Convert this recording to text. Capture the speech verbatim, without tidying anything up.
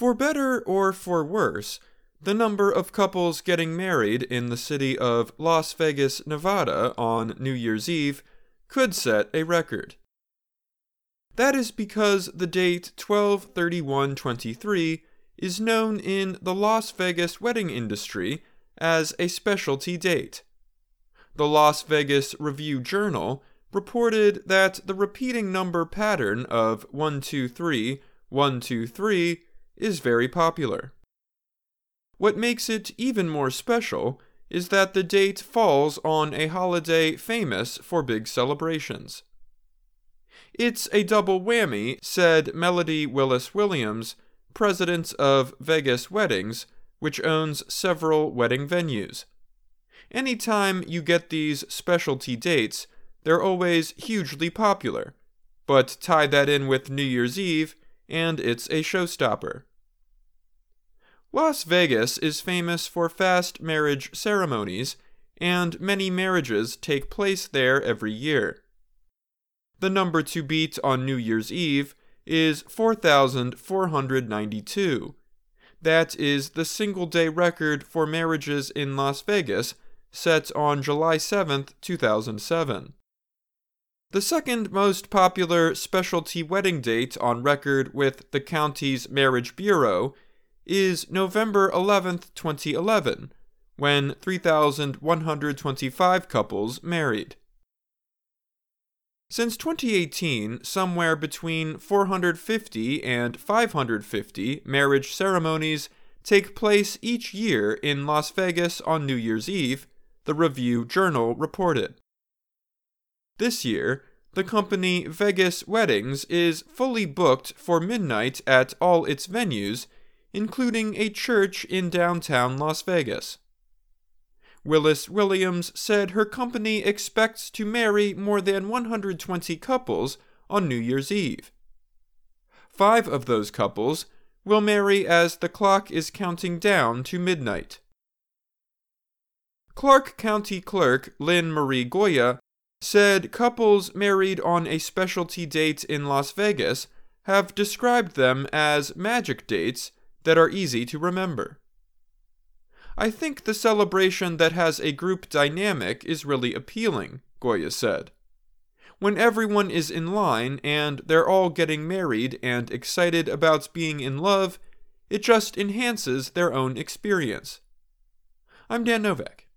For better or for worse, the number of couples getting married in the city of Las Vegas, Nevada on New Year's Eve could set a record. That is because the date twelve thirty-one twenty-three is known in the Las Vegas wedding industry as a specialty date. The Las Vegas Review-Journal reported that the repeating number pattern of one two three, one two three is very popular. What makes it even more special is that the date falls on a holiday famous for big celebrations. It's a double whammy, said Melody Willis Williams, president of Vegas Weddings, which owns several wedding venues. Anytime you get these specialty dates, they're always hugely popular, but tie that in with New Year's Eve, and it's a showstopper. Las Vegas is famous for fast marriage ceremonies, and many marriages take place there every year. The number to beat on New Year's Eve is four thousand four hundred ninety-two. That is the single-day record for marriages in Las Vegas, set on July seventh, two thousand seven. The second most popular specialty wedding date on record with the county's marriage bureau is November eleventh, twenty eleven, when three thousand one hundred twenty-five couples married. Since twenty eighteen, somewhere between four hundred fifty and five hundred fifty marriage ceremonies take place each year in Las Vegas on New Year's Eve, the Review-Journal reported. This year, the company Vegas Weddings is fully booked for midnight at all its venues, including a church in downtown Las Vegas. Willis Williams said her company expects to marry more than one hundred twenty couples on New Year's Eve. Five of those couples will marry as the clock is counting down to midnight. Clark County Clerk Lynn Marie Goya said couples married on a specialty date in Las Vegas have described them as magic dates that are easy to remember. I think the celebration that has a group dynamic is really appealing, Goya said. When everyone is in line and they're all getting married and excited about being in love, it just enhances their own experience. I'm Dan Novak.